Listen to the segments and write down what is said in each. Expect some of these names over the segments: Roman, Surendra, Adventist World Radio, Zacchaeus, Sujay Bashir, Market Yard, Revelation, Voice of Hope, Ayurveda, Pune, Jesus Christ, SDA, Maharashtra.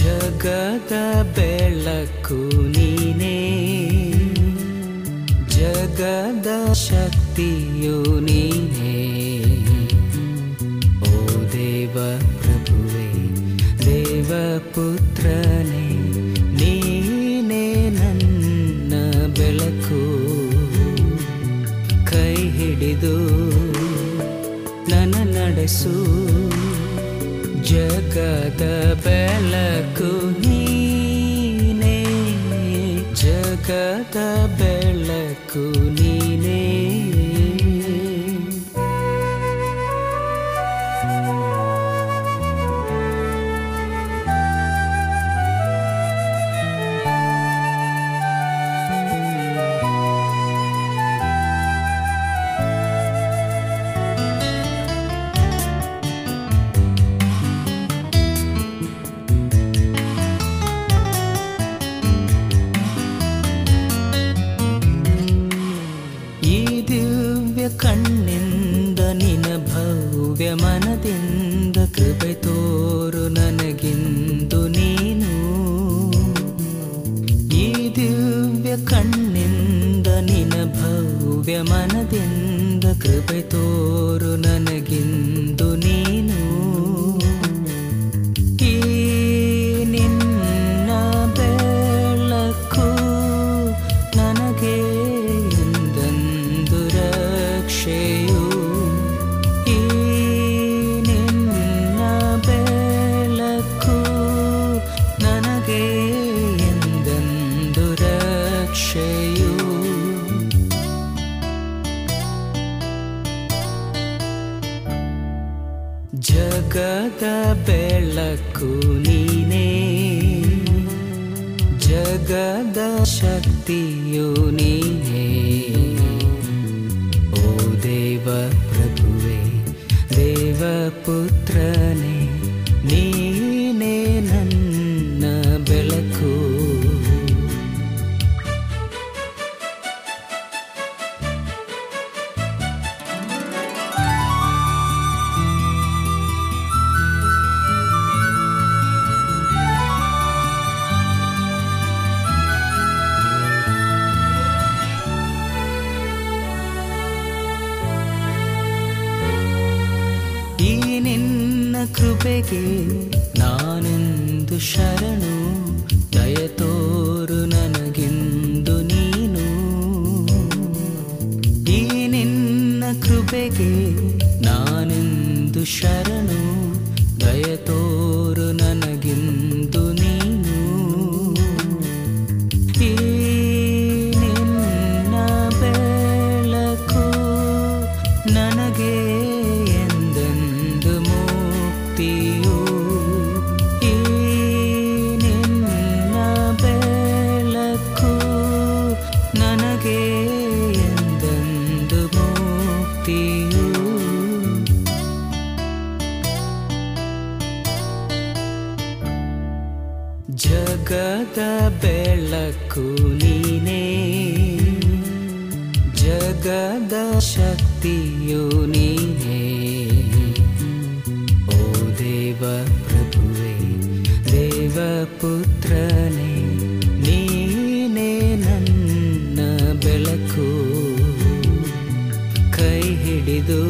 ಜಗದ ಬೆಳಕು ನೀನೇ, ಜಗದ ಬೆಳಕು ನೀನೇ. ಜಗದ ಬೆಳಕು ನೀನೇ, ಜಗದ ಶಕ್ತಿಯು ನೀನೇ. ಓ ದೇವ ಪ್ರಭುವೇ, ದೇವ ಪುತ್ರನೇ, ನೀನೇ ನನ್ನ ಬೆಳಕು. ಕೃಪೆಗೆ ನಾನೆಂದು ಶರಣು, ದಯತೋರು ನನಗೆಂದು ನೀನು. ಈ ನಿನ್ನ ಕೃಪೆಗೆ ನಾನೆಂದು ಶರಣು, ದಯತೋರು ನನಗೆಂದು ನೀನು. ಜಗದ ಬೆಳಕು ನೀನೇ, ಜಗದ ಶಕ್ತಿಯು ನೀನೇ. ಪುತ್ರನೇ ನೀನೇ ನನ್ನ ಬೆಳಕು, ಕೈ ಹಿಡಿದು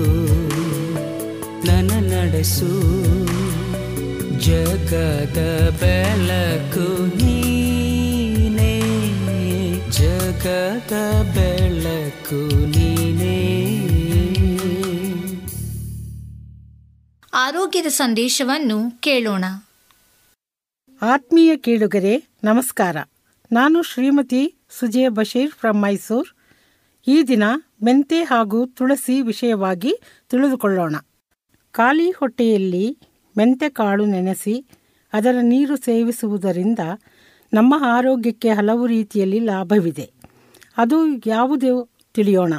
ನನ್ನ ನಡೆಸು, ಜಗದ ಬೆಳಕು ನೀನೇ, ಜಗದ ಬೆಳಕು ನೀನೇ. ಆರೋಗ್ಯದ ಸಂದೇಶವನ್ನು ಕೇಳೋಣ. ಆತ್ಮೀಯ ಕೇಳುಗರೆ ನಮಸ್ಕಾರ. ನಾನು ಶ್ರೀಮತಿ ಸುಜಯ ಬಶೀರ್ ಫ್ರಮ್ ಮೈಸೂರ್. ಈ ದಿನ ಮೆಂತೆ ಹಾಗೂ ತುಳಸಿ ವಿಷಯವಾಗಿ ತಿಳಿದುಕೊಳ್ಳೋಣ. ಖಾಲಿ ಹೊಟ್ಟೆಯಲ್ಲಿ ಮೆಂತೆಕಾಳು ನೆನೆಸಿ ಅದರ ನೀರು ಸೇವಿಸುವುದರಿಂದ ನಮ್ಮ ಆರೋಗ್ಯಕ್ಕೆ ಹಲವು ರೀತಿಯಲ್ಲಿ ಲಾಭವಿದೆ. ಅದು ಯಾವುದು ತಿಳಿಯೋಣ.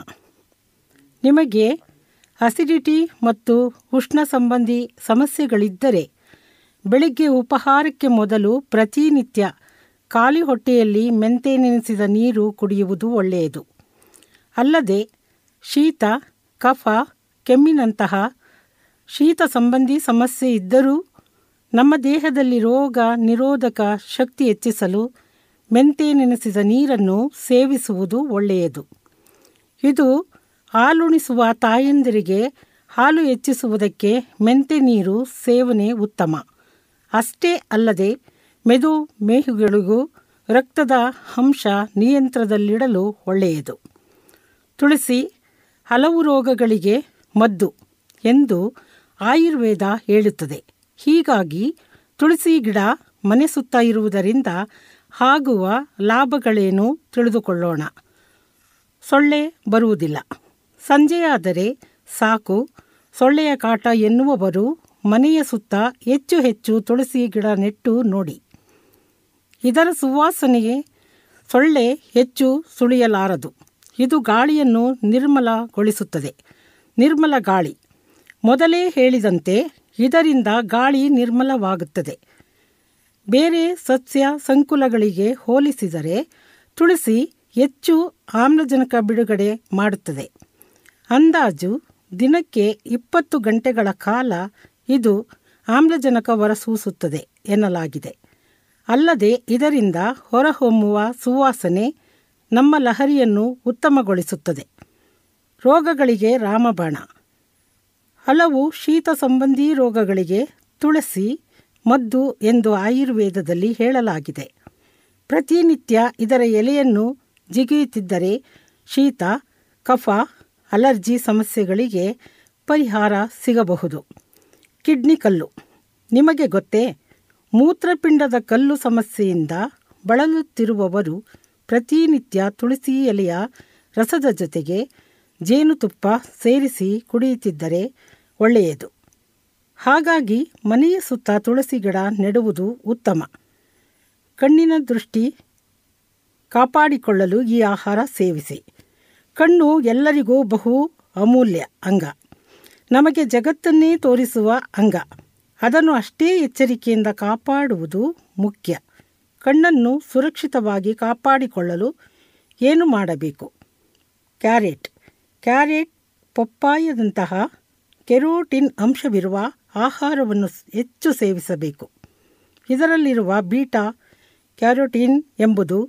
ನಿಮಗೆ ಅಸಿಡಿಟಿ ಮತ್ತು ಉಷ್ಣ ಸಂಬಂಧಿ ಸಮಸ್ಯೆಗಳಿದ್ದರೆ ಬೆಳಿಗ್ಗೆ ಉಪಹಾರಕ್ಕೆ ಮೊದಲು ಪ್ರತಿನಿತ್ಯ ಖಾಲಿ ಹೊಟ್ಟೆಯಲ್ಲಿ ಮೆಂತೆ ನೆನೆಸಿದ ನೀರು ಕುಡಿಯುವುದು ಒಳ್ಳೆಯದು. ಅಲ್ಲದೆ ಶೀತ, ಕಫ, ಕೆಮ್ಮಿನಂತಹ ಶೀತ ಸಂಬಂಧಿ ಸಮಸ್ಯೆ ಇದ್ದರೂ ನಮ್ಮ ದೇಹದಲ್ಲಿ ರೋಗ ನಿರೋಧಕ ಶಕ್ತಿ ಹೆಚ್ಚಿಸಲು ಮೆಂತೆ ನೆನೆಸಿದ ನೀರನ್ನು ಸೇವಿಸುವುದು ಒಳ್ಳೆಯದು. ಇದು ಹಾಲುಣಿಸುವ ತಾಯಂದಿರಿಗೆ ಹಾಲು ಹೆಚ್ಚಿಸುವುದಕ್ಕೆ ಮೆಂತೆ ನೀರು ಸೇವನೆ ಉತ್ತಮ. ಅಷ್ಟೇ ಅಲ್ಲದೆ ಮೇಹುಗಳಿಗೂ ರಕ್ತದ ಅಂಶ ನಿಯಂತ್ರಣದಲ್ಲಿಡಲು ಒಳ್ಳೆಯದು. ತುಳಸಿ ಹಲವು ರೋಗಗಳಿಗೆ ಮದ್ದು ಎಂದು ಆಯುರ್ವೇದ ಹೇಳುತ್ತದೆ. ಹೀಗಾಗಿ ತುಳಸಿ ಗಿಡ ಮನೆ ಸುತ್ತ ಇರುವುದರಿಂದ ಆಗುವ ಲಾಭಗಳೇನು ತಿಳಿದುಕೊಳ್ಳೋಣ. ಸೊಳ್ಳೆ ಬರುವುದಿಲ್ಲ. ಸಂಜೆಯಾದರೆ ಸಾಕು ಸೊಳ್ಳೆಯ ಕಾಟ ಎನ್ನುವವರು ಮನೆಯ ಸುತ್ತ ಹೆಚ್ಚು ಹೆಚ್ಚು ತುಳಸಿ ಗಿಡ ನೆಟ್ಟು ನೋಡಿ. ಇದರ ಸುವಾಸನೆಗೆ ಸೊಳ್ಳೆ ಹೆಚ್ಚು ಸುಳಿಯಲಾರದು. ಇದು ಗಾಳಿಯನ್ನು ನಿರ್ಮಲಗೊಳಿಸುತ್ತದೆ. ನಿರ್ಮಲ ಗಾಳಿ. ಮೊದಲೇ ಹೇಳಿದಂತೆ ಇದರಿಂದ ಗಾಳಿ ನಿರ್ಮಲವಾಗುತ್ತದೆ. ಬೇರೆ ಸಸ್ಯ ಸಂಕುಲಗಳಿಗೆ ಹೋಲಿಸಿದರೆ ತುಳಸಿ ಹೆಚ್ಚು ಆಮ್ಲಜನಕ ಬಿಡುಗಡೆ ಮಾಡುತ್ತದೆ. ಅಂದಾಜು ದಿನಕ್ಕೆ 20 ಗಂಟೆಗಳ ಕಾಲ ಇದು ಆಮ್ಲಜನಕ ಹೊರಸೂಸುತ್ತದೆ ಎನ್ನಲಾಗಿದೆ. ಅಲ್ಲದೆ ಇದರಿಂದ ಹೊರಹೊಮ್ಮುವ ಸುವಾಸನೆ ನಮ್ಮ ಲಹರಿಯನ್ನು ಉತ್ತಮಗೊಳಿಸುತ್ತದೆ. ರೋಗಗಳಿಗೆ ರಾಮಬಾಣ. ಹಲವು ಶೀತ ಸಂಬಂಧಿ ರೋಗಗಳಿಗೆ ತುಳಸಿ ಮದ್ದು ಎಂದು ಆಯುರ್ವೇದದಲ್ಲಿ ಹೇಳಲಾಗಿದೆ. ಪ್ರತಿನಿತ್ಯ ಇದರ ಎಲೆಯನ್ನು ಜಿಗಿಯುತ್ತಿದ್ದರೆ ಶೀತ, ಕಫ, ಅಲರ್ಜಿ ಸಮಸ್ಯೆಗಳಿಗೆ ಪರಿಹಾರ ಸಿಗಬಹುದು. ಕಿಡ್ನಿ ಕಲ್ಲು. ನಿಮಗೆ ಗೊತ್ತೇ, ಮೂತ್ರಪಿಂಡದ ಕಲ್ಲು ಸಮಸ್ಯೆಯಿಂದ ಬಳಲುತ್ತಿರುವವರು ಪ್ರತಿನಿತ್ಯ ತುಳಸಿ ಎಲೆಯ ರಸದ ಜೊತೆಗೆ ಜೇನುತುಪ್ಪ ಸೇರಿಸಿ ಕುಡಿಯುತ್ತಿದ್ದರೆ ಒಳ್ಳೆಯದು. ಹಾಗಾಗಿ ಮನೆಯ ಸುತ್ತ ತುಳಸಿ ಗಿಡ ನೆಡುವುದು ಉತ್ತಮ. ಕಣ್ಣಿನ ದೃಷ್ಟಿ ಕಾಪಾಡಿಕೊಳ್ಳಲು ಈ ಆಹಾರ ಸೇವಿಸಿ. ಕಣ್ಣು ಎಲ್ಲರಿಗೂ ಬಹು ಅಮೂಲ್ಯ ಅಂಗ. ನಮಗೆ ಜಗತ್ತನ್ನೇ ತೋರಿಸುವ ಅಂಗ. ಅದನ್ನು ಅಷ್ಟೇ ಎಚ್ಚರಿಕೆಯಿಂದ ಕಾಪಾಡುವುದು ಮುಖ್ಯ. ಕಣ್ಣನ್ನು ಸುರಕ್ಷಿತವಾಗಿ ಕಾಪಾಡಿಕೊಳ್ಳಲು ಏನು ಮಾಡಬೇಕು? ಕ್ಯಾರೆಟ್, ಪಪ್ಪಾಯದಂತಹ ಕೆರೋಟಿನ್ ಅಂಶವಿರುವ ಆಹಾರವನ್ನು ಹೆಚ್ಚು ಸೇವಿಸಬೇಕು. ಇದರಲ್ಲಿರುವ ಬೀಟಾ ಕ್ಯಾರೋಟಿನ್ ಎಂಬುದು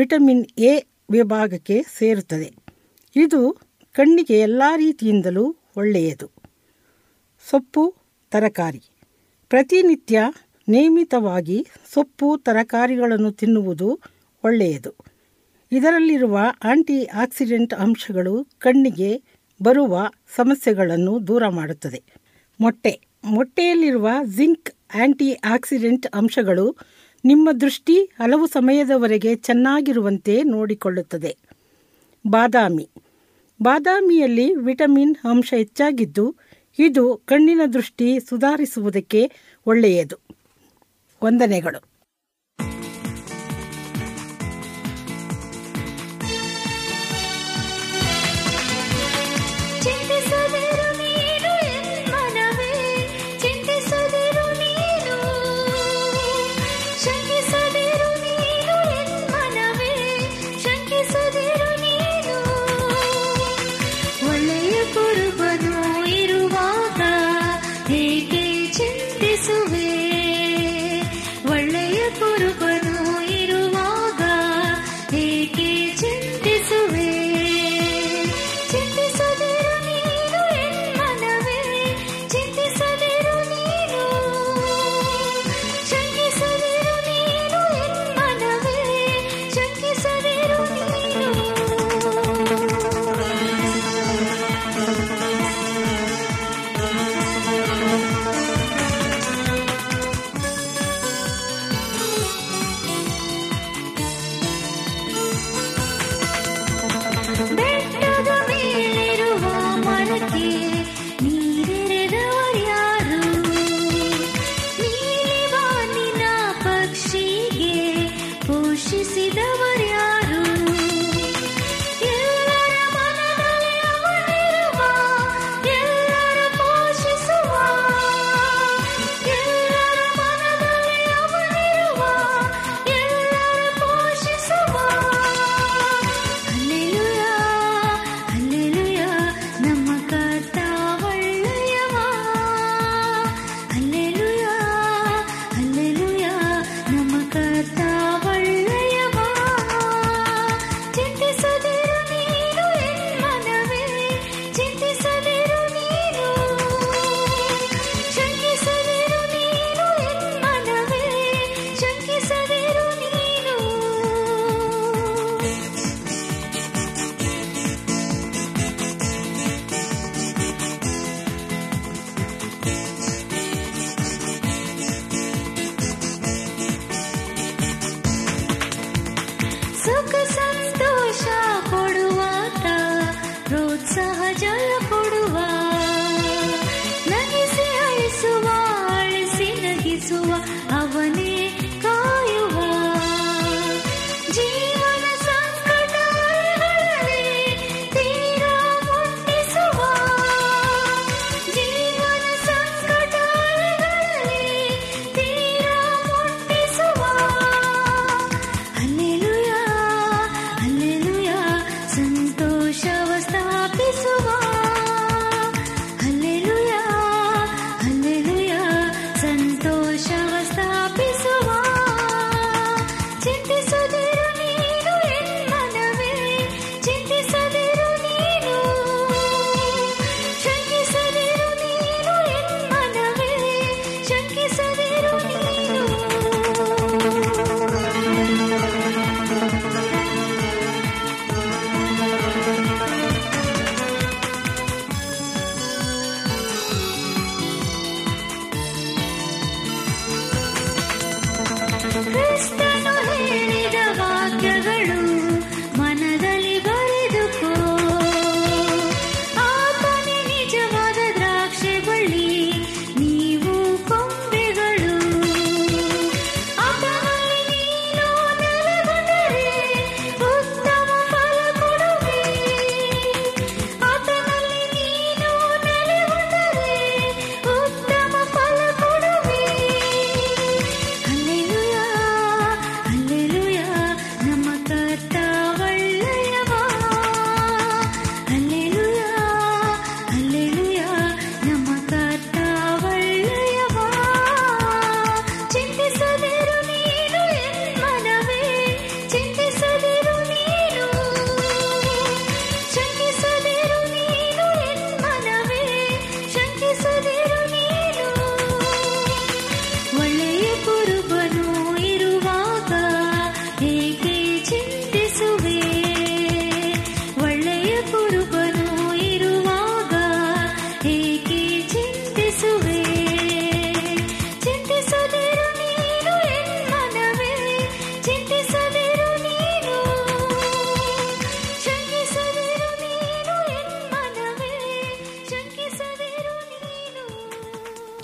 ವಿಟಮಿನ್ ಎ ವಿಭಾಗಕ್ಕೆ ಸೇರುತ್ತದೆ. ಇದು ಕಣ್ಣಿಗೆ ಎಲ್ಲ ರೀತಿಯಿಂದಲೂ ಒಳ್ಳೆಯದು. ಸೊಪ್ಪು, ತರಕಾರಿ. ಪ್ರತಿನಿತ್ಯ ನಿಯಮಿತವಾಗಿ ಸೊಪ್ಪು, ತರಕಾರಿಗಳನ್ನು ತಿನ್ನುವುದು ಒಳ್ಳೆಯದು. ಇದರಲ್ಲಿರುವ ಆಂಟಿ ಆಕ್ಸಿಡೆಂಟ್ ಅಂಶಗಳು ಕಣ್ಣಿಗೆ ಬರುವ ಸಮಸ್ಯೆಗಳನ್ನು ದೂರ ಮಾಡುತ್ತದೆ. ಮೊಟ್ಟೆಯಲ್ಲಿರುವ ಜಿಂಕ್ ಆಂಟಿ ಆಕ್ಸಿಡೆಂಟ್ ಅಂಶಗಳು ನಿಮ್ಮ ದೃಷ್ಟಿ ಹಲವು ಸಮಯದವರೆಗೆ ಚೆನ್ನಾಗಿರುವಂತೆ ನೋಡಿಕೊಳ್ಳುತ್ತದೆ. ಬಾದಾಮಿಯಲ್ಲಿ ವಿಟಮಿನ್ ಅಂಶ ಹೆಚ್ಚಾಗಿದ್ದು ಇದು ಕಣ್ಣಿನ ದೃಷ್ಟಿ ಸುಧಾರಿಸುವುದಕ್ಕೆ ಒಳ್ಳೆಯದು. ವಂದನೆಗಳು. ಒಳ್ಳೆಯ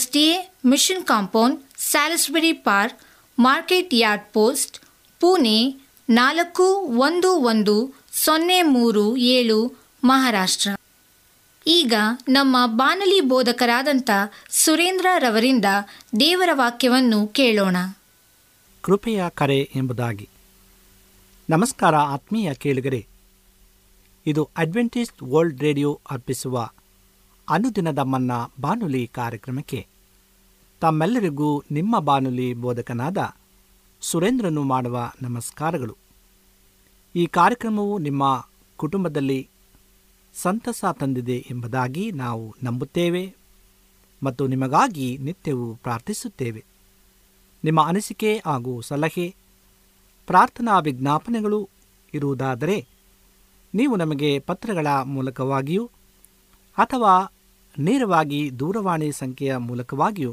SDA mission compound, Salisbury Park, market yard post, Pune 411037, Maharashtra. ಈಗ ನಮ್ಮ ಬಾನಲಿ ಬೋಧಕರಾದಂಥ ಸುರೇಂದ್ರ ರವರಿಂದ ದೇವರ ವಾಕ್ಯವನ್ನು ಕೇಳೋಣ. ಕೃಪೆಯ ಕರೆ ಎಂಬುದಾಗಿ. ನಮಸ್ಕಾರ ಆತ್ಮೀಯ ಕೇಳುಗರೆ, ಇದು ಅಡ್ವೆಂಟಿಸ್ಟ್ ವರ್ಲ್ಡ್ ರೇಡಿಯೋ ಅರ್ಪಿಸುವ ಅನುದಿನದ ಮನ್ನಾ ಬಾನುಲಿ ಕಾರ್ಯಕ್ರಮಕ್ಕೆ ತಮ್ಮೆಲ್ಲರಿಗೂ ನಿಮ್ಮ ಬಾನುಲಿ ಬೋಧಕನಾದ ಸುರೇಂದ್ರನು ಮಾಡುವ ನಮಸ್ಕಾರಗಳು. ಈ ಕಾರ್ಯಕ್ರಮವು ನಿಮ್ಮ ಕುಟುಂಬದಲ್ಲಿ ಸಂತಸ ತಂದಿದೆ ಎಂಬುದಾಗಿ ನಾವು ನಂಬುತ್ತೇವೆ ಮತ್ತು ನಿಮಗಾಗಿ ನಿತ್ಯವೂ ಪ್ರಾರ್ಥಿಸುತ್ತೇವೆ. ನಿಮ್ಮ ಅನಿಸಿಕೆ ಹಾಗೂ ಸಲಹೆ, ಪ್ರಾರ್ಥನಾ ವಿಜ್ಞಾಪನೆಗಳು ಇರುವುದಾದರೆ ನೀವು ನಮಗೆ ಪತ್ರಗಳ ಮೂಲಕವಾಗಿಯೂ ಅಥವಾ ನೇರವಾಗಿ ದೂರವಾಣಿ ಸಂಖ್ಯೆಯ ಮೂಲಕವಾಗಿಯೂ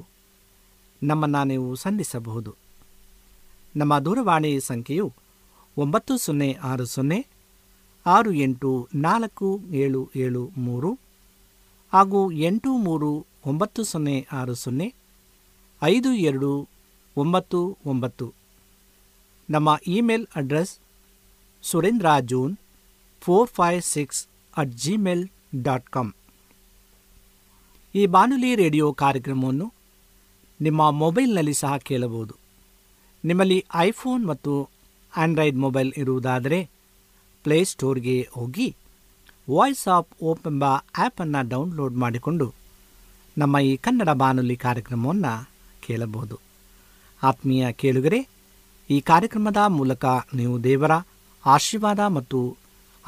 ನಮ್ಮನ್ನು ನೀವು ಸಂಧಿಸಬಹುದು. ನಮ್ಮ ದೂರವಾಣಿ ಸಂಖ್ಯೆಯು 9060684773 ಹಾಗೂ 8390605299. ನಮ್ಮ ಇಮೇಲ್ ಅಡ್ರೆಸ್ surendra.june456@gmail.com. ಈ ಬಾನುಲಿ ರೇಡಿಯೋ ಕಾರ್ಯಕ್ರಮವನ್ನು ನಿಮ್ಮ ಮೊಬೈಲ್ನಲ್ಲಿ ಸಹ ಕೇಳಬಹುದು. ನಿಮ್ಮಲ್ಲಿ ಐಫೋನ್ ಮತ್ತು ಆಂಡ್ರಾಯ್ಡ್ ಮೊಬೈಲ್ ಇರುವುದಾದರೆ ಪ್ಲೇಸ್ಟೋರ್ಗೆ ಹೋಗಿ ವಾಯ್ಸ್ ಆಫ್ ಹೋಪ್ ಎಂಬ ಆ್ಯಪನ್ನು ಡೌನ್ಲೋಡ್ ಮಾಡಿಕೊಂಡು ನಮ್ಮ ಈ ಕನ್ನಡ ಬಾನುಲಿ ಕಾರ್ಯಕ್ರಮವನ್ನು ಕೇಳಬಹುದು. ಆತ್ಮೀಯ ಕೇಳುಗರೆ, ಈ ಕಾರ್ಯಕ್ರಮದ ಮೂಲಕ ನೀವು ದೇವರ ಆಶೀರ್ವಾದ ಮತ್ತು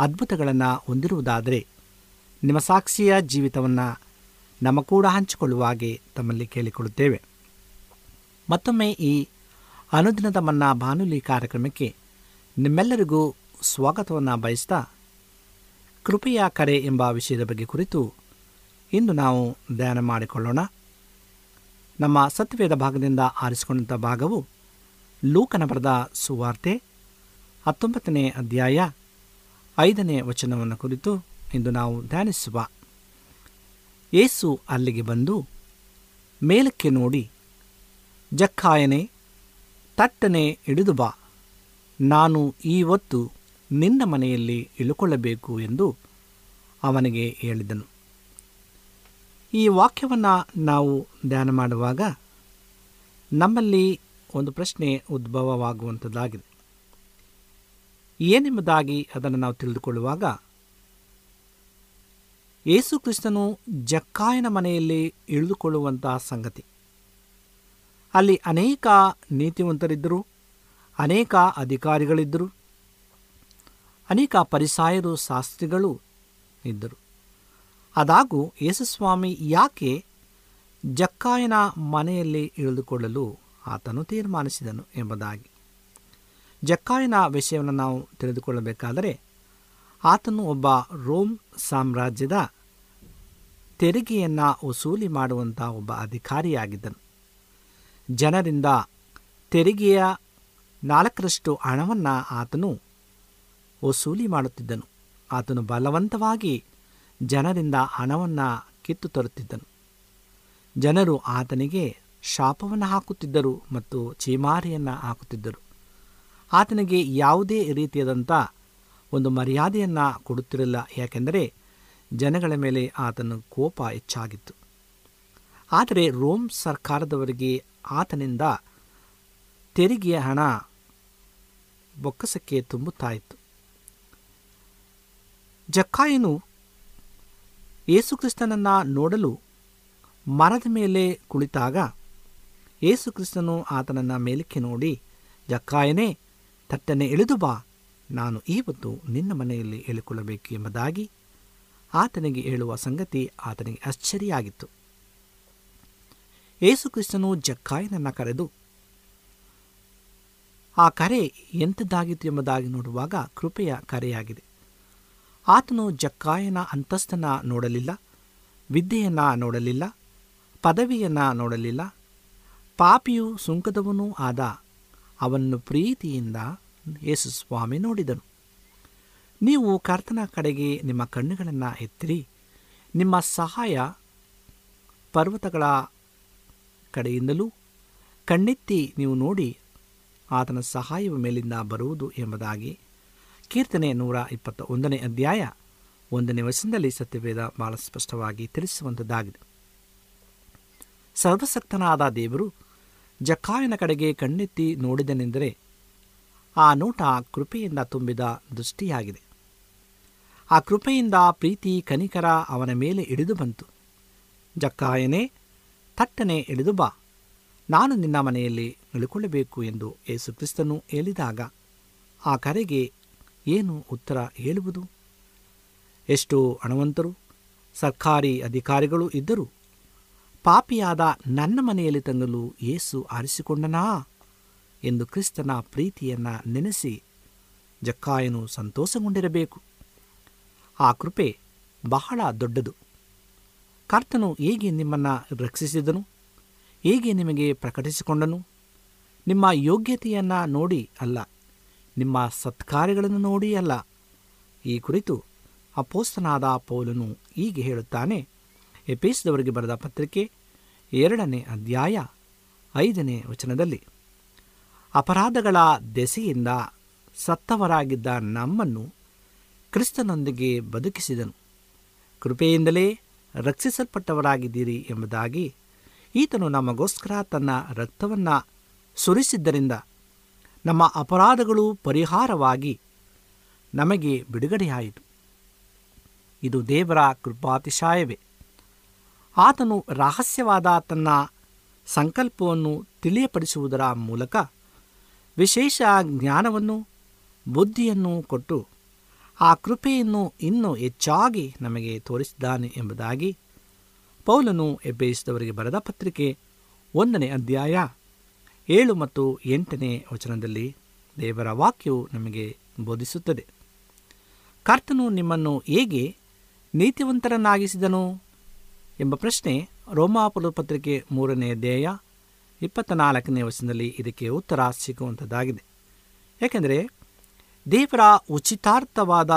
ಅದ್ಭುತಗಳನ್ನು ಹೊಂದಿರುವುದಾದರೆ ನಿಮ್ಮ ಸಾಕ್ಷಿಯ ಜೀವಿತವನ್ನು ನಮ್ಮ ಕೂಡ ಹಂಚಿಕೊಳ್ಳುವ ಹಾಗೆ ತಮ್ಮಲ್ಲಿ ಕೇಳಿಕೊಳ್ಳುತ್ತೇವೆ. ಮತ್ತೊಮ್ಮೆ ಈ ಅನುದಿನದ ಮನ್ನಾ ಬಾನುಲಿ ಕಾರ್ಯಕ್ರಮಕ್ಕೆ ನಿಮ್ಮೆಲ್ಲರಿಗೂ ಸ್ವಾಗತವನ್ನು ಬಯಸ್ತಾ, ಕೃಪೆಯ ಕರೆ ಎಂಬ ವಿಷಯದ ಬಗ್ಗೆ ಕುರಿತು ಇಂದು ನಾವು ಧ್ಯಾನ ಮಾಡಿಕೊಳ್ಳೋಣ. ನಮ್ಮ ಸತ್ಯವೇದ ಭಾಗದಿಂದ ಆರಿಸಿಕೊಂಡಂಥ ಭಾಗವು ಲೂಕನ ಬರೆದ ಸುವಾರ್ತೆ 19ನೇ ಅಧ್ಯಾಯ 5ನೇ ವಚನವನ್ನು ಕುರಿತು ಇಂದು ನಾವು ಧ್ಯಾನಿಸುವ. ಯೇಸು ಅಲ್ಲಿಗೆ ಬಂದು ಮೇಲಕ್ಕೆ ನೋಡಿ, ಜಕ್ಕಾಯನೇ, ತಟ್ಟನೆ ಹಿಡಿದು ಬಾ, ನಾನು ಈ ಹೊತ್ತು ನಿನ್ನ ಮನೆಯಲ್ಲಿ ಇಳುಕೊಳ್ಳಬೇಕು ಎಂದು ಅವನಿಗೆ ಹೇಳಿದನು. ಈ ವಾಕ್ಯವನ್ನು ನಾವು ಧ್ಯಾನ ಮಾಡುವಾಗ ನಮ್ಮಲ್ಲಿ ಒಂದು ಪ್ರಶ್ನೆ ಉದ್ಭವವಾಗುವಂಥದ್ದಾಗಿದೆ. ಏನೆಂಬುದಾಗಿ ಅದನ್ನು ನಾವು ತಿಳಿದುಕೊಳ್ಳುವಾಗ, ಯೇಸು ಕ್ರಿಸ್ತನು ಜಕ್ಕಾಯನ ಮನೆಯಲ್ಲಿ ಇಳಿದುಕೊಳ್ಳುವಂಥ ಸಂಗತಿ, ಅಲ್ಲಿ ಅನೇಕ ನೀತಿವಂತರಿದ್ದರು, ಅನೇಕ ಅಧಿಕಾರಿಗಳಿದ್ದರು, ಅನೇಕ ಪರಿಸಾಯರು ಶಾಸ್ತ್ರಿಗಳು ಇದ್ದರು. ಆದಾಗೂ ಯೇಸುಸ್ವಾಮಿ ಯಾಕೆ ಜಕ್ಕಾಯನ ಮನೆಯಲ್ಲಿ ಇಳಿದುಕೊಳ್ಳಲು ಆತನು ತೀರ್ಮಾನಿಸಿದನು ಎಂಬುದಾಗಿ. ಜಕ್ಕಾಯನ ವಿಷಯವನ್ನು ನಾವು ತಿಳಿದುಕೊಳ್ಳಬೇಕಾದರೆ ಆತನು ಒಬ್ಬ ರೋಮ್ ಸಾಮ್ರಾಜ್ಯದ ತೆರಿಗೆಯನ್ನು ವಸೂಲಿ ಮಾಡುವಂಥ ಒಬ್ಬ ಅಧಿಕಾರಿಯಾಗಿದ್ದನು. ಜನರಿಂದ ತೆರಿಗೆಯ 4% ಹಣವನ್ನು ಆತನು ವಸೂಲಿ ಮಾಡುತ್ತಿದ್ದನು. ಆತನು ಬಲವಂತವಾಗಿ ಜನರಿಂದ ಹಣವನ್ನು ಕಿತ್ತು ತರುತ್ತಿದ್ದನು. ಜನರು ಆತನಿಗೆ ಶಾಪವನ್ನು ಹಾಕುತ್ತಿದ್ದರು ಮತ್ತು ಚೀಮಾರಿಯನ್ನು ಹಾಕುತ್ತಿದ್ದರು. ಆತನಿಗೆ ಯಾವುದೇ ರೀತಿಯಾದಂಥ ಒಂದು ಮರ್ಯಾದೆಯನ್ನು ಕೊಡುತ್ತಿರಲಿಲ್ಲ, ಯಾಕೆಂದರೆ ಜನಗಳ ಮೇಲೆ ಆತನ ಕೋಪ ಹೆಚ್ಚಾಗಿತ್ತು. ಆದರೆ ರೋಮ್ ಸರ್ಕಾರದವರಿಗೆ ಆತನಿಂದ ತೆರಿಗೆಯ ಹಣ ಬೊಕ್ಕಸಕ್ಕೆ ತುಂಬುತ್ತಾಯಿತು. ಜಕ್ಕಾಯನು ಯೇಸುಕ್ರಿಸ್ತನನ್ನು ನೋಡಲು ಮರದ ಮೇಲೆ ಕುಳಿತಾಗ ಯೇಸುಕ್ರಿಸ್ತನು ಆತನನ್ನು ಮೇಲಕ್ಕೆ ನೋಡಿ, ಜಕ್ಕಾಯನೇ ತಟ್ಟನೆ ಇಳಿದು ಬಾ, ನಾನು ಇವತ್ತು ನಿನ್ನ ಮನೆಯಲ್ಲಿ ಹೇಳಿಕೊಳ್ಳಬೇಕು ಎಂಬುದಾಗಿ ಆತನಿಗೆ ಹೇಳುವ ಸಂಗತಿ ಆತನಿಗೆ ಆಶ್ಚರ್ಯಾಗಿತ್ತು. ಯೇಸುಕ್ರಿಸ್ತನು ಜಕ್ಕಾಯನನ್ನು ಕರೆದು ಆ ಕರೆ ಎಂಥದ್ದಾಗಿತ್ತು ಎಂಬುದಾಗಿ ನೋಡುವಾಗ ಕೃಪೆಯ ಕರೆಯಾಗಿದೆ. ಆತನು ಜಕ್ಕಾಯನ ಅಂತಸ್ತನ್ನು ನೋಡಲಿಲ್ಲ, ವಿದ್ಯೆಯನ್ನು ನೋಡಲಿಲ್ಲ, ಪದವಿಯನ್ನು ನೋಡಲಿಲ್ಲ. ಪಾಪಿಯು ಸುಂಕದವನೂ ಆದ ಅವನ್ನು ಪ್ರೀತಿಯಿಂದ ಯೇಸುಸ್ವಾಮಿ ನೋಡಿದನು. ನೀವು ಕರ್ತನ ಕಡೆಗೆ ನಿಮ್ಮ ಕಣ್ಣುಗಳನ್ನು ಎತ್ತಿರಿ, ನಿಮ್ಮ ಸಹಾಯ ಪರ್ವತಗಳ ಕಡೆಯಿಂದಲೂ ಕಣ್ಣೆತ್ತಿ ನೀವು ನೋಡಿ ಆತನ ಸಹಾಯವು ಮೇಲಿಂದ ಬರುವುದು ಎಂಬುದಾಗಿ ಕೀರ್ತನೆ 121:1 ಸತ್ಯವೇದ ಬಹಳ ಸ್ಪಷ್ಟವಾಗಿ ತಿಳಿಸುವಂಥದ್ದಾಗಿದೆ. ಸರ್ವಸಕ್ತನಾದ ದೇವರು ಜಕ್ಕಾಯನ ಕಡೆಗೆ ಕಣ್ಣೆತ್ತಿ ನೋಡಿದನೆಂದರೆ ಆ ನೋಟ ಕೃಪೆಯಿಂದ ತುಂಬಿದ ದೃಷ್ಟಿಯಾಗಿದೆ. ಆ ಕೃಪೆಯಿಂದ ಪ್ರೀತಿ ಕನಿಕರ ಅವನ ಮೇಲೆ ಇಳಿದು ಬಂತು. ಜಕ್ಕಾಯನೇ ತಟ್ಟನೆ ಇಳಿದು ಬಾ, ನಾನು ನಿನ್ನ ಮನೆಯಲ್ಲಿ ಇಳಿಕೊಳ್ಳಬೇಕು ಎಂದು ಯೇಸುಕ್ರಿಸ್ತನು ಹೇಳಿದಾಗ ಆ ಕರೆಗೆ ಏನು ಉತ್ತರ ಹೇಳುವುದು? ಎಷ್ಟೋ ಹಣವಂತರು ಸರ್ಕಾರಿ ಅಧಿಕಾರಿಗಳು ಇದ್ದರು. ಪಾಪಿಯಾದ ನನ್ನ ಮನೆಯಲ್ಲಿ ತಂಗಲು ಯೇಸು ಆರಿಸಿಕೊಂಡನಾ ಎಂದು ಕ್ರಿಸ್ತನ ಪ್ರೀತಿಯನ್ನು ನೆನೆಸಿ ಜಕ್ಕಾಯನು ಸಂತೋಷಗೊಂಡಿರಬೇಕು. ಆ ಕೃಪೆ ಬಹಳ ದೊಡ್ಡದು. ಕರ್ತನು ಹೇಗೆ ನಿಮ್ಮನ್ನು ರಕ್ಷಿಸಿದನು, ಹೇಗೆ ನಿಮಗೆ ಪ್ರಕಟಿಸಿಕೊಂಡನು, ನಿಮ್ಮ ಯೋಗ್ಯತೆಯನ್ನು ನೋಡಿ ಅಲ್ಲ, ನಿಮ್ಮ ಸತ್ಕಾರ್ಯಗಳನ್ನು ನೋಡಿ ಅಲ್ಲ. ಈ ಕುರಿತು ಅಪೊಸ್ತಲನಾದ ಪೌಲನು ಹೀಗೆ ಹೇಳುತ್ತಾನೆ. ಎಫೆಸದವರಿಗೆ ಬರೆದ ಪತ್ರಿಕೆ 2:5 ಅಪರಾಧಗಳ ದೆಸೆಯಿಂದ ಸತ್ತವರಾಗಿದ್ದ ನಮ್ಮನ್ನು ಕ್ರಿಸ್ತನೊಂದಿಗೆ ಬದುಕಿಸಿದನು, ಕೃಪೆಯಿಂದಲೇ ರಕ್ಷಿಸಲ್ಪಟ್ಟವರಾಗಿದ್ದೀರಿ ಎಂಬುದಾಗಿ ಈತನು ನಮಗೋಸ್ಕರ ತನ್ನ ರಕ್ತವನ್ನು ಸುರಿಸಿದ್ದರಿಂದ ನಮ್ಮ ಅಪರಾಧಗಳು ಪರಿಹಾರವಾಗಿ ನಮಗೆ ಬಿಡುಗಡೆಯಾಯಿತು. ಇದು ದೇವರ ಕೃಪಾತಿಶಯವೇ. ಆತನು ರಹಸ್ಯವಾದ ತನ್ನ ಸಂಕಲ್ಪವನ್ನು ತಿಳಿಯಪಡಿಸುವುದರ ಮೂಲಕ ವಿಶೇಷ ಜ್ಞಾನವನ್ನು, ಬುದ್ಧಿಯನ್ನು ಕೊಟ್ಟು ಆ ಕೃಪೆಯನ್ನು ಇನ್ನೂ ಹೆಚ್ಚಾಗಿ ನಮಗೆ ತೋರಿಸಿದ್ದಾನೆ ಎಂಬುದಾಗಿ ಪೌಲನು ಎಫೆಸದವರಿಗೆ ಬರೆದ ಪತ್ರಿಕೆ 1:7-8 ದೇವರ ವಾಕ್ಯವು ನಮಗೆ ಬೋಧಿಸುತ್ತದೆ. ಕರ್ತನು ನಿಮ್ಮನ್ನು ಹೇಗೆ ನೀತಿವಂತರನ್ನಾಗಿಸಿದನು ಎಂಬ ಪ್ರಶ್ನೆ ರೋಮಾಪುರ ಪತ್ರಿಕೆ 3:24 ಇದಕ್ಕೆ ಉತ್ತರ ಸಿಗುವಂಥದ್ದಾಗಿದೆ. ಏಕೆಂದರೆ ದೇವರ ಉಚಿತಾರ್ಥವಾದ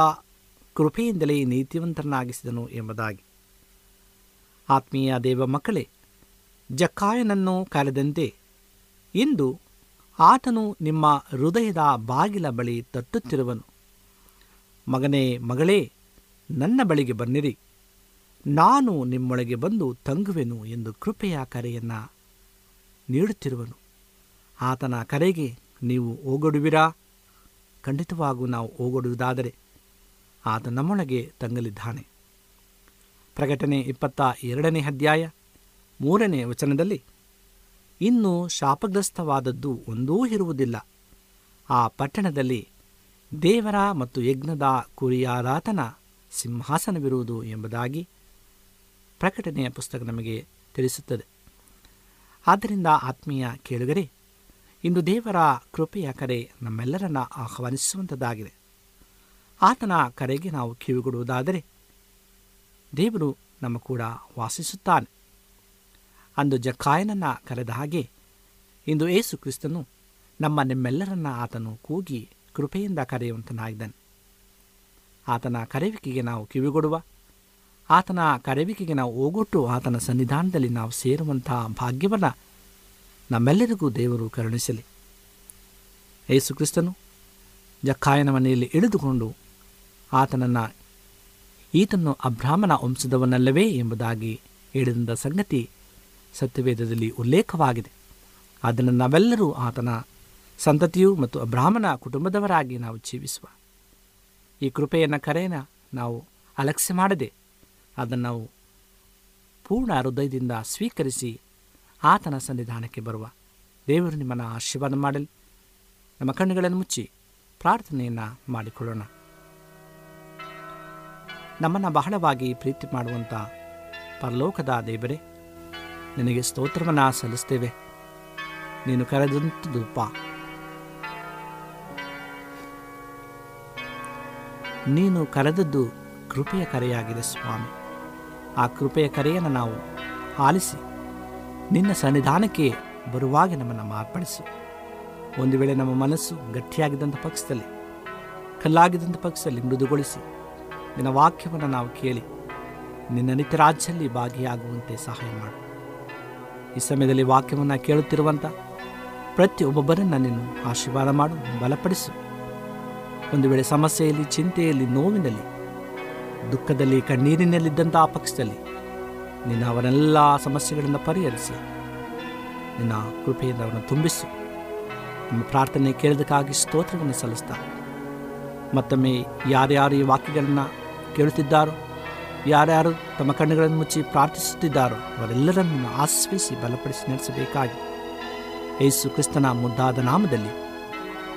ಕೃಪೆಯಿಂದಲೇ ನೀತಿವಂತರನ್ನಾಗಿಸಿದನು ಎಂಬುದಾಗಿ. ಆತ್ಮೀಯ ದೇವ ಮಕ್ಕಳೇ, ಜಕ್ಕಾಯನನ್ನು ಕರೆದಂತೆ ಇಂದು ಆತನು ನಿಮ್ಮ ಹೃದಯದ ಬಾಗಿಲ ಬಳಿ ತಟ್ಟುತ್ತಿರುವನು. ಮಗನೇ, ಮಗಳೇ, ನನ್ನ ಬಳಿಗೆ ಬನ್ನಿರಿ, ನಾನು ನಿಮ್ಮೊಳಗೆ ಬಂದು ತಂಗುವೆನು ಎಂದು ಕೃಪೆಯ ಕರೆಯನ್ನು ನೀಡುತ್ತಿರುವನು. ಆತನ ಕರೆಗೆ ನೀವು ಓಗೊಡುವಿರಾ? ಖಂಡಿತವಾಗೂ ನಾವು ಓಗೊಡುವುದಾದರೆ ಆತ ನಮ್ಮೊಳಗೆ ತಂಗಲಿದ್ದಾನೆ. ಪ್ರಕಟಣೆ 22:3 ಇನ್ನೂ ಶಾಪಗ್ರಸ್ತವಾದದ್ದು ಒಂದೂ ಇರುವುದಿಲ್ಲ, ಆ ಪಟ್ಟಣದಲ್ಲಿ ದೇವರ ಮತ್ತು ಯಜ್ಞದ ಕುರಿಯಾದಾತನ ಸಿಂಹಾಸನವಿರುವುದು ಎಂಬುದಾಗಿ ಪ್ರಕಟಣೆಯ ಪುಸ್ತಕ ನಮಗೆ ತಿಳಿಸುತ್ತದೆ. ಆದ್ದರಿಂದ ಆತ್ಮೀಯ ಕೇಳುಗರೆ, ಇಂದು ದೇವರ ಕೃಪೆಯ ಕರೆ ನಮ್ಮೆಲ್ಲರನ್ನ ಆಹ್ವಾನಿಸುವಂಥದ್ದಾಗಿದೆ. ಆತನ ಕರೆಗೆ ನಾವು ಕಿವಿಗೊಡುವುದಾದರೆ ದೇವರು ನಮ್ಮ ಕೂಡ ವಾಸಿಸುತ್ತಾನೆ. ಅಂದು ಜಕ್ಕಾಯನನ್ನು ಕರೆದ ಹಾಗೆ ಇಂದು ಏಸು ಕ್ರಿಸ್ತನು ನಮ್ಮ ನಿಮ್ಮೆಲ್ಲರನ್ನ ಆತನು ಕೂಗಿ ಕೃಪೆಯಿಂದ ಕರೆಯುವಂತನಾಗಿದ್ದಾನೆ. ಆತನ ಕರೆವಿಕೆಗೆ ನಾವು ಕಿವಿಗೊಡುವ, ಆತನ ಕರೆವಿಕೆಗೆ ನಾವು ಓಗೊಟ್ಟು ಆತನ ಸನ್ನಿಧಾನದಲ್ಲಿ ನಾವು ಸೇರುವಂತಹ ಭಾಗ್ಯವನ್ನು ನಮ್ಮೆಲ್ಲರಿಗೂ ದೇವರು ಕರುಣಿಸಲಿ. ಯೇಸು ಕ್ರಿಸ್ತನು ಜಕ್ಕಾಯನ ಮನೆಯಲ್ಲಿ ಇಳಿದುಕೊಂಡು ಈತನ್ನು ಅಬ್ರಾಹ್ಮನ ವಂಶದವನಲ್ಲವೇ ಎಂಬುದಾಗಿ ಹೇಳಿದ ಸಂಗತಿ ಸತ್ಯವೇದದಲ್ಲಿ ಉಲ್ಲೇಖವಾಗಿದೆ. ಅದನ್ನು ನಾವೆಲ್ಲರೂ ಆತನ ಸಂತತಿಯು ಮತ್ತು ಅಬ್ರಾಹ್ಮನ ಕುಟುಂಬದವರಾಗಿ ನಾವು ಜೀವಿಸುವ ಈ ಕೃಪೆಯನ್ನು ಕರೆಯನ್ನು ನಾವು ಅಲಕ್ಷ್ಯ ಮಾಡದೆ ಅದನ್ನು ನಾವು ಪೂರ್ಣ ಹೃದಯದಿಂದ ಸ್ವೀಕರಿಸಿ ಆತನ ಸನ್ನಿಧಾನಕ್ಕೆ ಬರುವ ದೇವರು ನಿಮ್ಮನ್ನು ಆಶೀರ್ವಾದ ಮಾಡಲಿ. ನಮ್ಮ ಕಣ್ಣುಗಳನ್ನು ಮುಚ್ಚಿ ಪ್ರಾರ್ಥನೆಯನ್ನು ಮಾಡಿಕೊಳ್ಳೋಣ. ನಮ್ಮನ್ನು ಬಹಳವಾಗಿ ಪ್ರೀತಿ ಮಾಡುವಂಥ ಪರಲೋಕದ ದೇವರೇ, ನಿನಗೆ ಸ್ತೋತ್ರವನ್ನು ಸಲ್ಲಿಸ್ತೇವೆ. ನೀನು ಕರೆದಂಥದಪ್ಪ, ನೀನು ಕರೆದದ್ದು ಕೃಪೆಯ ಕರೆಯಾಗಿದೆ ಸ್ವಾಮಿ. ಆ ಕೃಪೆಯ ಕರೆಯನ್ನು ನಾವು ಆಲಿಸಿ ನಿನ್ನ ಸನ್ನಿಧಾನಕ್ಕೆ ಬರುವಾಗ ನಮ್ಮನ್ನು ಮಾರ್ಪಡಿಸು. ಒಂದು ವೇಳೆ ನಮ್ಮ ಮನಸ್ಸು ಗಟ್ಟಿಯಾಗಿದ್ದಂಥ ಪಕ್ಷದಲ್ಲಿ, ಕಲ್ಲಾಗಿದ್ದಂಥ ಪಕ್ಷದಲ್ಲಿ ಮೃದುಗೊಳಿಸಿ ನಿನ್ನ ವಾಕ್ಯವನ್ನು ನಾವು ಕೇಳಿ ನಿನ್ನ ನಿತ್ಯರಾಜ್ಯದಲ್ಲಿ ಭಾಗಿಯಾಗುವಂತೆ ಸಹಾಯ ಮಾಡು. ಈ ಸಮಯದಲ್ಲಿ ವಾಕ್ಯವನ್ನು ಕೇಳುತ್ತಿರುವಂಥ ಪ್ರತಿಯೊಬ್ಬೊಬ್ಬರನ್ನು ನೀನು ಆಶೀರ್ವಾದ ಮಾಡು, ಬಲಪಡಿಸು. ಒಂದು ವೇಳೆ ಸಮಸ್ಯೆಯಲ್ಲಿ, ಚಿಂತೆಯಲ್ಲಿ, ನೋವಿನಲ್ಲಿ, ದುಃಖದಲ್ಲಿ, ಕಣ್ಣೀರಿನಲ್ಲಿದ್ದಂಥ ಆ ಪಕ್ಷದಲ್ಲಿ ನಿನ್ನ ಅವರೆಲ್ಲ ಸಮಸ್ಯೆಗಳನ್ನು ಪರಿಹರಿಸಿ ನಿನ್ನ ಕೃಪೆಯಿಂದ ಅವರನ್ನು ತುಂಬಿಸು. ನಮ್ಮ ಪ್ರಾರ್ಥನೆ ಕೇಳೋದಕ್ಕಾಗಿ ಸ್ತೋತ್ರವನ್ನು ಸಲ್ಲಿಸ್ತಾ, ಮತ್ತೊಮ್ಮೆ ಯಾರ್ಯಾರು ಈ ವಾಕ್ಯಗಳನ್ನು ಕೇಳುತ್ತಿದ್ದಾರೋ, ಯಾರ್ಯಾರು ತಮ್ಮ ಕಣ್ಣುಗಳನ್ನು ಮುಚ್ಚಿ ಪ್ರಾರ್ಥಿಸುತ್ತಿದ್ದಾರೋ ಅವರೆಲ್ಲರನ್ನು ಆಶ್ರಯಿಸಿ ಬಲಪಡಿಸಿ ನಡೆಸಬೇಕಾಗಿ ಯೇಸು ಕ್ರಿಸ್ತನ ಮುದ್ದಾದ ನಾಮದಲ್ಲಿ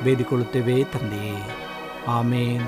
ಬೇಡಿಕೊಳ್ಳುತ್ತೇವೆ ತಂದೆಯೇ, ಆಮೇನ್.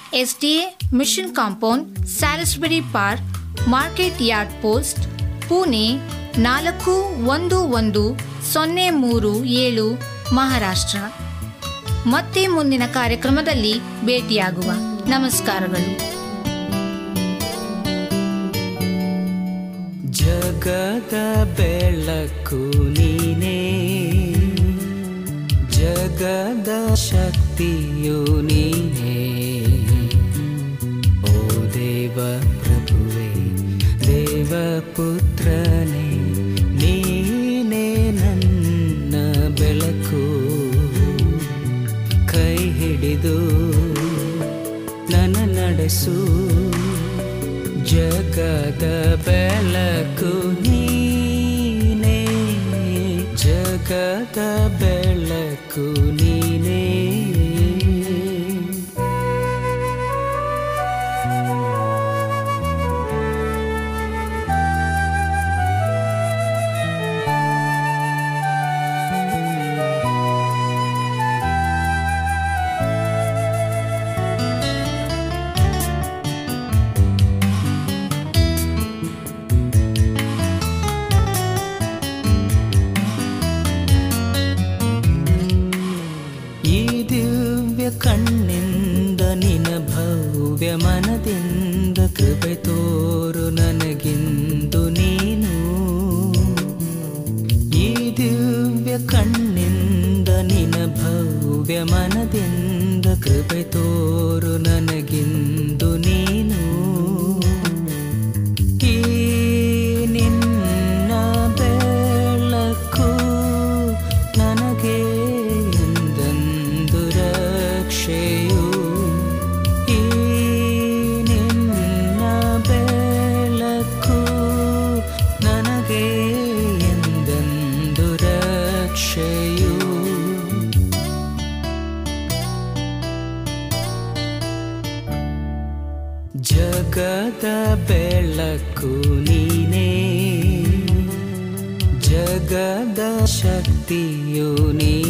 SDA mission compound, Salisbury Park, market yard post, Pune 411037, Maharashtra. ಮತ್ತೆ ಮುಂದಿನ ಕಾರ್ಯಕ್ರಮದಲ್ಲಿ ಭೇಟಿಯಾಗುವ. ನಮಸ್ಕಾರಗಳು. ಜಗದ ಬೆಳಕು ನೀನೇ, ಜಗದ ಶಕ್ತಿಯು ನೀನೇ, ಓ ದೇವ ಪ್ರಭುವೇ, ದೇವ ಪುತ್ರನೇ, ನೀನೇ ನನ್ನ ಬೆಳಕು. ಕೈ ಹಿಡಿದು ನನ್ನ ನಡೆಸು, ಜಗದ ಬೆಳಕು ನೀನೇ, ಜಗದ ಬೆಳಕು ನೀನೇ. ಕಣ್ಣಿಂದ ನಿನ ಭವ್ಯ ಮನದಿಂದ ಕೃಪೆ ತೋರು ನನಗಿಂದು ನೀನು. ಈ ದಿವ್ಯ ಕಣ್ಣಿಂದ ನಿನ ಭವ್ಯ ಮನದಿಂದ ಕೃಪೆ ತೋರು ನನಗಿಂದು ನೀನು. ಈ ನಿನ್ನ ಬೆಳಕು ನನಗೆ ಬೆಳಕು ನೀನೇ, ಜಗದ ಶಕ್ತಿಯು ನೀ